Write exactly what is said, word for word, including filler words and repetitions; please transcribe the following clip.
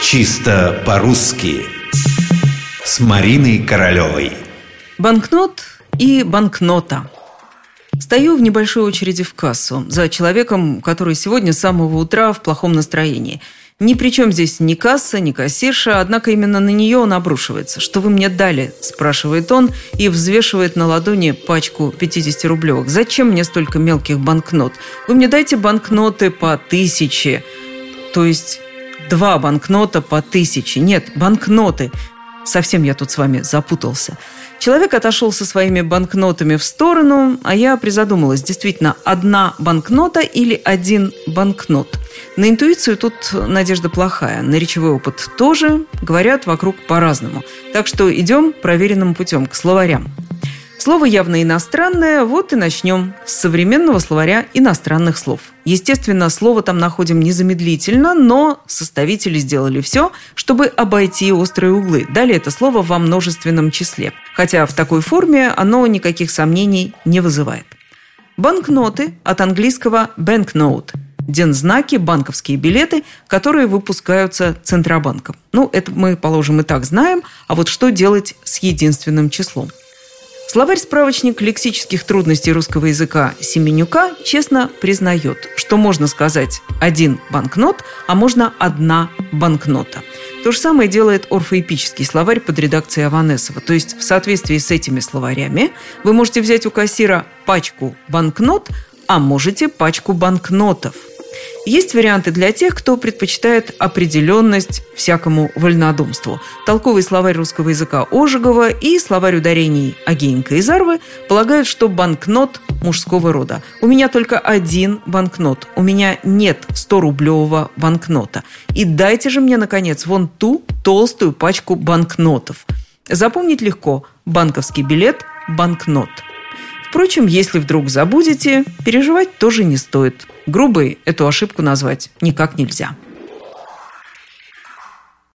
Чисто по-русски с Мариной Королевой. Банкнот и банкнота. Стою в небольшой очереди в кассу за человеком, который сегодня с самого утра в плохом настроении. Ни при чем здесь ни касса, ни кассирша, однако именно на нее он обрушивается. «Что вы мне дали?» – спрашивает он и взвешивает на ладони пачку пятидесятирублевок. «Зачем мне столько мелких банкнот? Вы мне дайте банкноты по тысяче». То есть два банкнота по тысяче. Нет, банкноты. Совсем я тут с вами запутался. Человек отошел со своими банкнотами в сторону, а я призадумалась, действительно, одна банкнота или один банкнот. На интуицию тут надежда плохая, на речевой опыт тоже, говорят вокруг по-разному. Так что идем проверенным путем к словарям. Слово явно иностранное, вот и начнем с современного словаря иностранных слов. Естественно, слово там находим незамедлительно, но составители сделали все, чтобы обойти острые углы. Далее это слово во множественном числе, хотя в такой форме оно никаких сомнений не вызывает. Банкноты от английского banknote. Дензнаки, банковские билеты, которые выпускаются Центробанком. Ну, это мы, положим, и так знаем, а вот что делать с единственным числом? Словарь-справочник лексических трудностей русского языка Семенюка честно признает, что можно сказать «один банкнот», а можно «одна банкнота». То же самое делает орфоэпический словарь под редакцией Аванесова. То есть в соответствии с этими словарями вы можете взять у кассира пачку банкнот, а можете пачку банкнотов. Есть варианты для тех, кто предпочитает определенность всякому вольнодумству. Толковый словарь русского языка Ожегова и словарь ударений Агеенко и Зарвы полагают, что банкнот мужского рода. У меня только один банкнот, у меня нет сторублевого банкнота. И дайте же мне, наконец, вон ту толстую пачку банкнотов. Запомнить легко: банковский билет, банкнот. Впрочем, если вдруг забудете, переживать тоже не стоит. Грубой эту ошибку назвать никак нельзя.